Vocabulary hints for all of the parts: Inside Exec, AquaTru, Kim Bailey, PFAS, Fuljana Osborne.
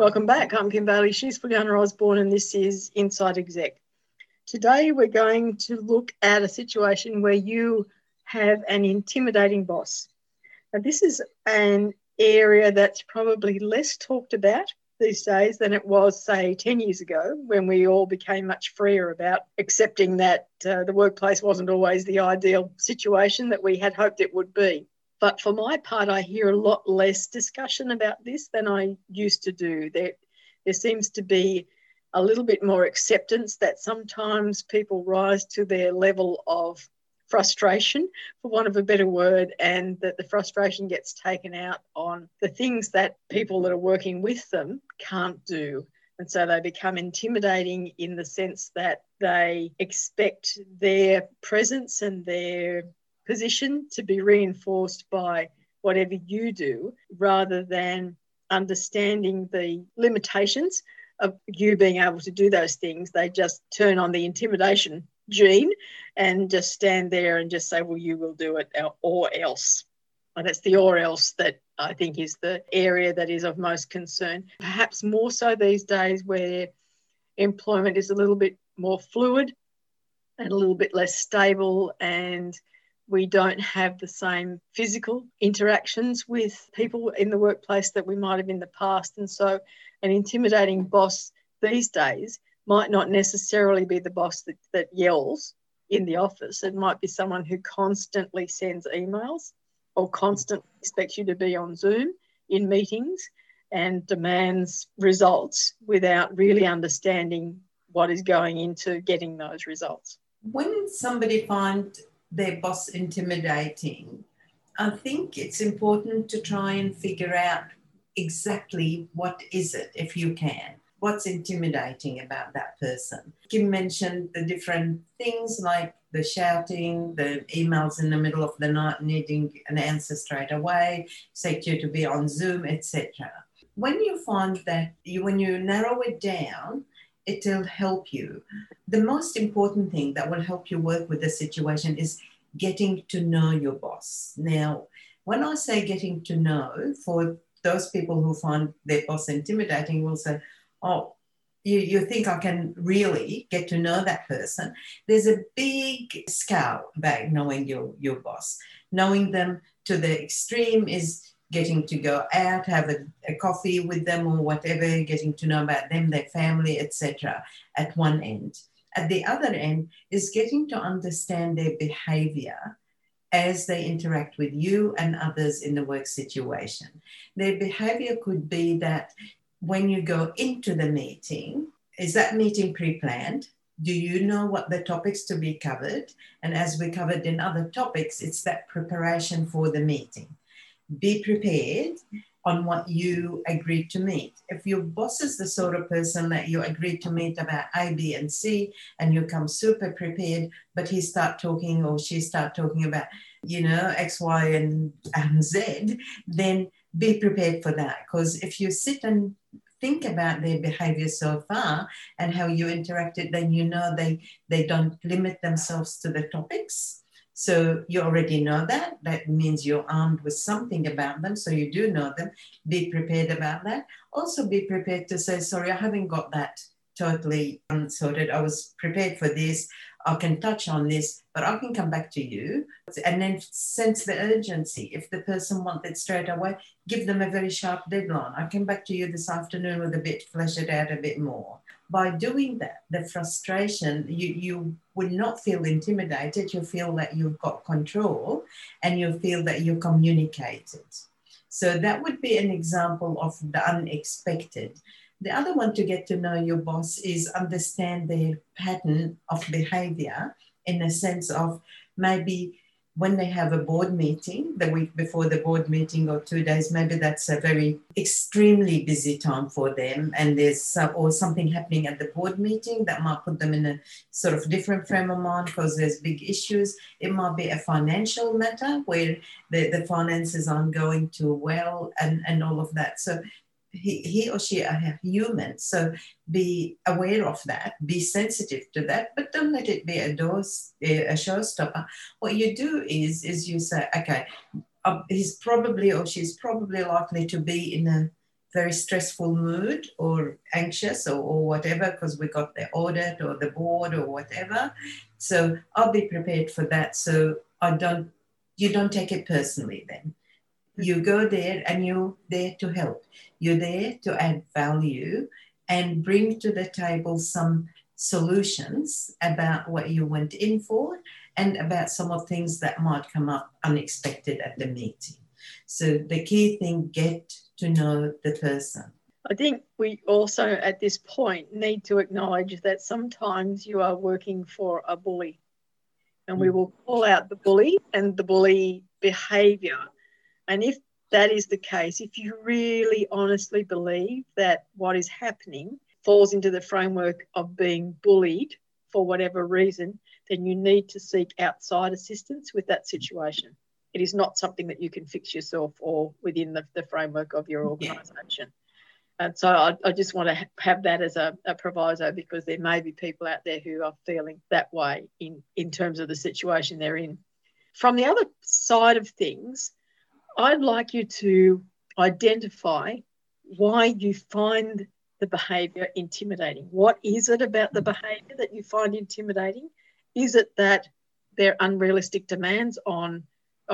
Welcome back. I'm Kim Bailey. She's Fuljana Osborne, and this is Inside Exec. Today we're going to look at a situation where you have an intimidating boss. Now, this is an area that's probably less talked about these days than it was, say, 10 years ago, when we all became much freer about accepting that the workplace wasn't always the ideal situation that we had hoped it would be. But for my part, I hear a lot less discussion about this than I used to do. There seems to be a little bit more acceptance that sometimes people rise to their level of frustration, for want of a better word, and that the frustration gets taken out on the things that people that are working with them can't do. And so they become intimidating in the sense that they expect their presence and their position to be reinforced by whatever you do, rather than understanding the limitations of you being able to do those things. They just turn on the intimidation gene and just stand there and just say, well, you will do it or else. And it's the or else that I think is the area that is of most concern. Perhaps more so these days, where employment is a little bit more fluid and a little bit less stable, and we don't have the same physical interactions with people in the workplace that we might have in the past. And so an intimidating boss these days might not necessarily be the boss that yells in the office. It might be someone who constantly sends emails or constantly expects you to be on Zoom in meetings and demands results without really understanding what is going into getting those results. When somebody finds their boss intimidating, I think it's important to try and figure out exactly what is it, if you can. What's intimidating about that person? Kim mentioned the different things, like the shouting, the emails in the middle of the night, needing an answer straight away, expect you to be on Zoom, etc. When you find that, when you narrow it down, it'll help you. The most important thing that will help you work with the situation is getting to know your boss. Now, when I say getting to know, for those people who find their boss intimidating will say, oh, you think I can really get to know that person? There's a big scale about knowing your boss. Knowing them to the extreme is getting to go out, have a coffee with them or whatever, getting to know about them, their family, etc. at one end. At the other end is getting to understand their behavior as they interact with you and others in the work situation. Their behavior could be that when you go into the meeting, is that meeting pre-planned? Do you know what the topics to be covered? And as we covered in other topics, it's that preparation for the meeting. Be prepared on what you agreed to meet. If your boss is the sort of person that you agreed to meet about A, B, and C, and you come super prepared, but he start talking or she start talking about, X, Y, and Z, then be prepared for that. Because if you sit and think about their behavior so far and how you interacted, then they don't limit themselves to the topics. So you already know that. That means you're armed with something about them. So you do know them. Be prepared about that. Also be prepared to say, sorry, I haven't got that totally sorted. I was prepared for this. I can touch on this, but I can come back to you. And then sense the urgency. If the person wants it straight away, give them a very sharp deadline. I'll come back to you this afternoon with a bit, flesh it out a bit more. By doing that, the frustration, you would not feel intimidated. You feel that you've got control and you feel that you communicated. So that would be an example of the unexpected. The other one to get to know your boss is understand their pattern of behavior, in a sense of maybe when they have a board meeting, the week before the board meeting or 2 days, maybe that's a very extremely busy time for them, and there's something happening at the board meeting that might put them in a sort of different frame of mind because there's big issues. It might be a financial matter where the finances aren't going too well and all of that. So he or she are human, so be aware of that, be sensitive to that, but don't let it be a showstopper. What you do is you say, okay, he's probably or she's probably likely to be in a very stressful mood or anxious or whatever, because we got the audit or the board or whatever. So I'll be prepared for that. So you don't take it personally then. You go there and you're there to help. You're there to add value and bring to the table some solutions about what you went in for and about some of things that might come up unexpected at the meeting. So the key thing, get to know the person. I think we also at this point need to acknowledge that sometimes you are working for a bully, and we will call out the bully and the bully behaviour. And if that is the case, if you really honestly believe that what is happening falls into the framework of being bullied for whatever reason, then you need to seek outside assistance with that situation. It is not something that you can fix yourself or within the framework of your organisation. Yeah. And so I just want to have that as a proviso, because there may be people out there who are feeling that way in terms of the situation they're in. From the other side of things, I'd like you to identify why you find the behaviour intimidating. What is it about the behaviour that you find intimidating? Is it that there are unrealistic demands on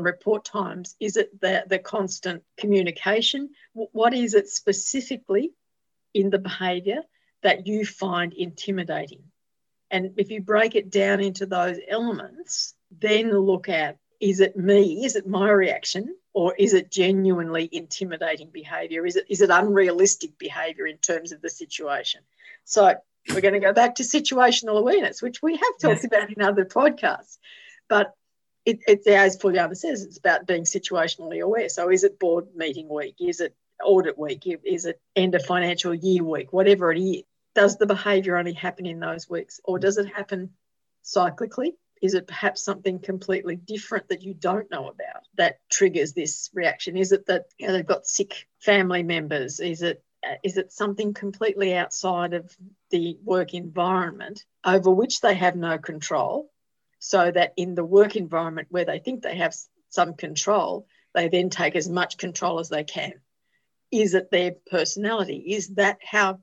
report times? Is it the constant communication? What is it specifically in the behaviour that you find intimidating? And if you break it down into those elements, then look at, is it me? Is it my reaction? Or is it genuinely intimidating behaviour? Is it unrealistic behaviour in terms of the situation? So we're going to go back to situational awareness, which we have talked about in other podcasts. But it as Fuljana says, it's about being situationally aware. So is it board meeting week? Is it audit week? Is it end of financial year week? Whatever it is, does the behaviour only happen in those weeks? Or does it happen cyclically? Is it perhaps something completely different that you don't know about that triggers this reaction? Is it that they've got sick family members? Is it something completely outside of the work environment over which they have no control, so that in the work environment where they think they have some control, they then take as much control as they can? Is it their personality? Is that how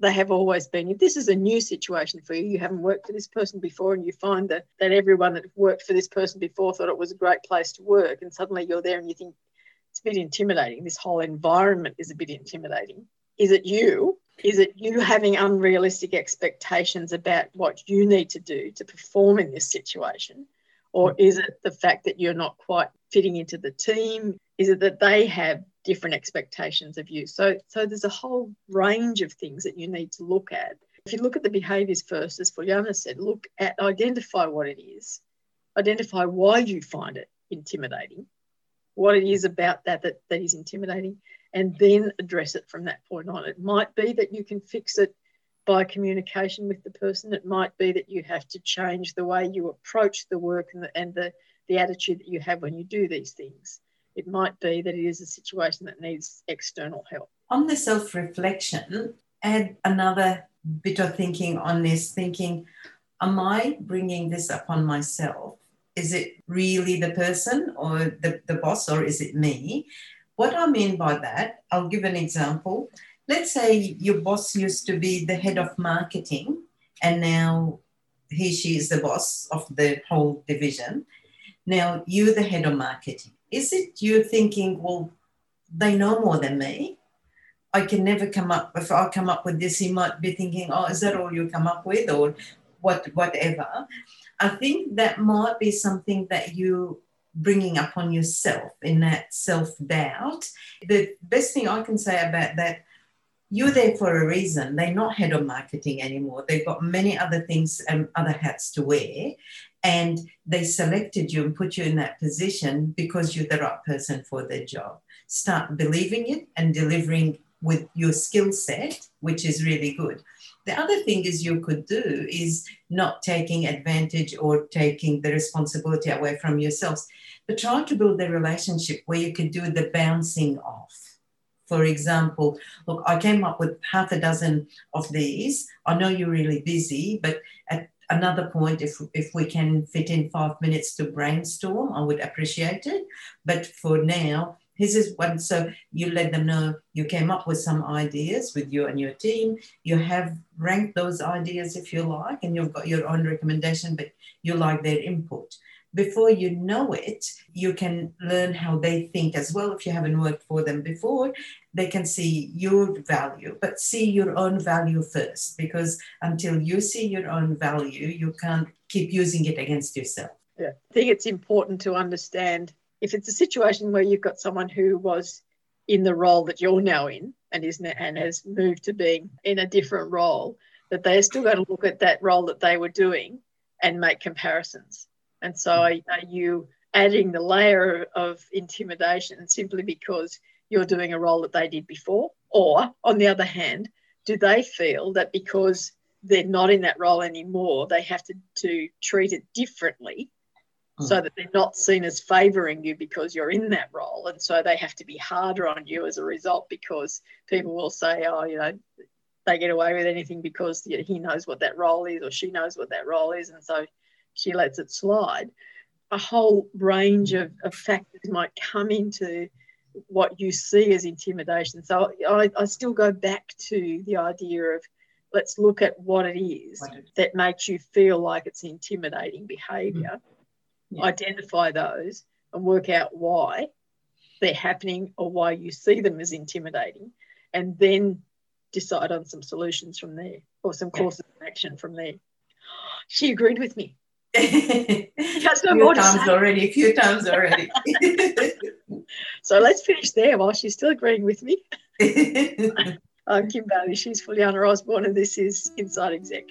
they have always been? If this is a new situation for you, you haven't worked for this person before, and you find that everyone that worked for this person before thought it was a great place to work, and suddenly you're there and you think it's a bit intimidating, this whole environment is a bit intimidating. Is it you? Is it you having unrealistic expectations about what you need to do to perform in this situation? Or is it the fact that you're not quite fitting into the team? Is it that they have different expectations of you? So there's a whole range of things that you need to look at. If you look at the behaviours first, as Fuljana said, identify what it is, identify why you find it intimidating, what it is about that is intimidating, and then address it from that point on. It might be that you can fix it by communication with the person. It might be that you have to change the way you approach the work and the attitude that you have when you do these things. It might be that it is a situation that needs external help. On the self-reflection, add another bit of thinking on this, thinking, am I bringing this upon myself? Is it really the person or the boss, or is it me? What I mean by that, I'll give an example. Let's say your boss used to be the head of marketing, and now she is the boss of the whole division. Now you're the head of marketing. Is it you thinking, well, they know more than me? I can never come up, if I come up with this, he might be thinking, oh, is that all you come up with, or whatever. I think that might be something that you bringing up on yourself in that self-doubt. The best thing I can say about that, you're there for a reason. They're not head of marketing anymore. They've got many other things and other hats to wear. And they selected you and put you in that position because you're the right person for their job. Start believing it and delivering with your skill set, which is really good. The other thing is you could do is not taking advantage or taking the responsibility away from yourselves, but try to build a relationship where you can do the bouncing off. For example, look, I came up with half a dozen of these. I know you're really busy, but at another point, if we can fit in 5 minutes to brainstorm, I would appreciate it. But for now, This is when, so you let them know you came up with some ideas with you and your team. You have ranked those ideas, if you like, and you've got your own recommendation, but you like their input. Before you know it, you can learn how they think as well. If you haven't worked for them before, they can see your value, but see your own value first, because until you see your own value, you can't keep using it against yourself. Yeah. I think it's important to understand if it's a situation where you've got someone who was in the role that you're now in and has moved to being in a different role, that they're still going to look at that role that they were doing and make comparisons. And so are you adding the layer of intimidation simply because you're doing a role that they did before? Or, on the other hand, do they feel that because they're not in that role anymore, they have to treat it differently so that they're not seen as favouring you because you're in that role, and so they have to be harder on you as a result, because people will say, oh, you know, they get away with anything because he knows what that role is or she knows what that role is, and so she lets it slide. A whole range of factors might come into what you see as intimidation. So I still go back to the idea of let's look at what it is that makes you feel like it's intimidating behaviour, yeah. Identify those and work out why they're happening or why you see them as intimidating, and then decide on some solutions from there or some courses of action from there. She agreed with me. A few times already. So let's finish there while she's still agreeing with me. I'm Kim Bailey, she's Fuljana Osborne, and this is Inside Exec.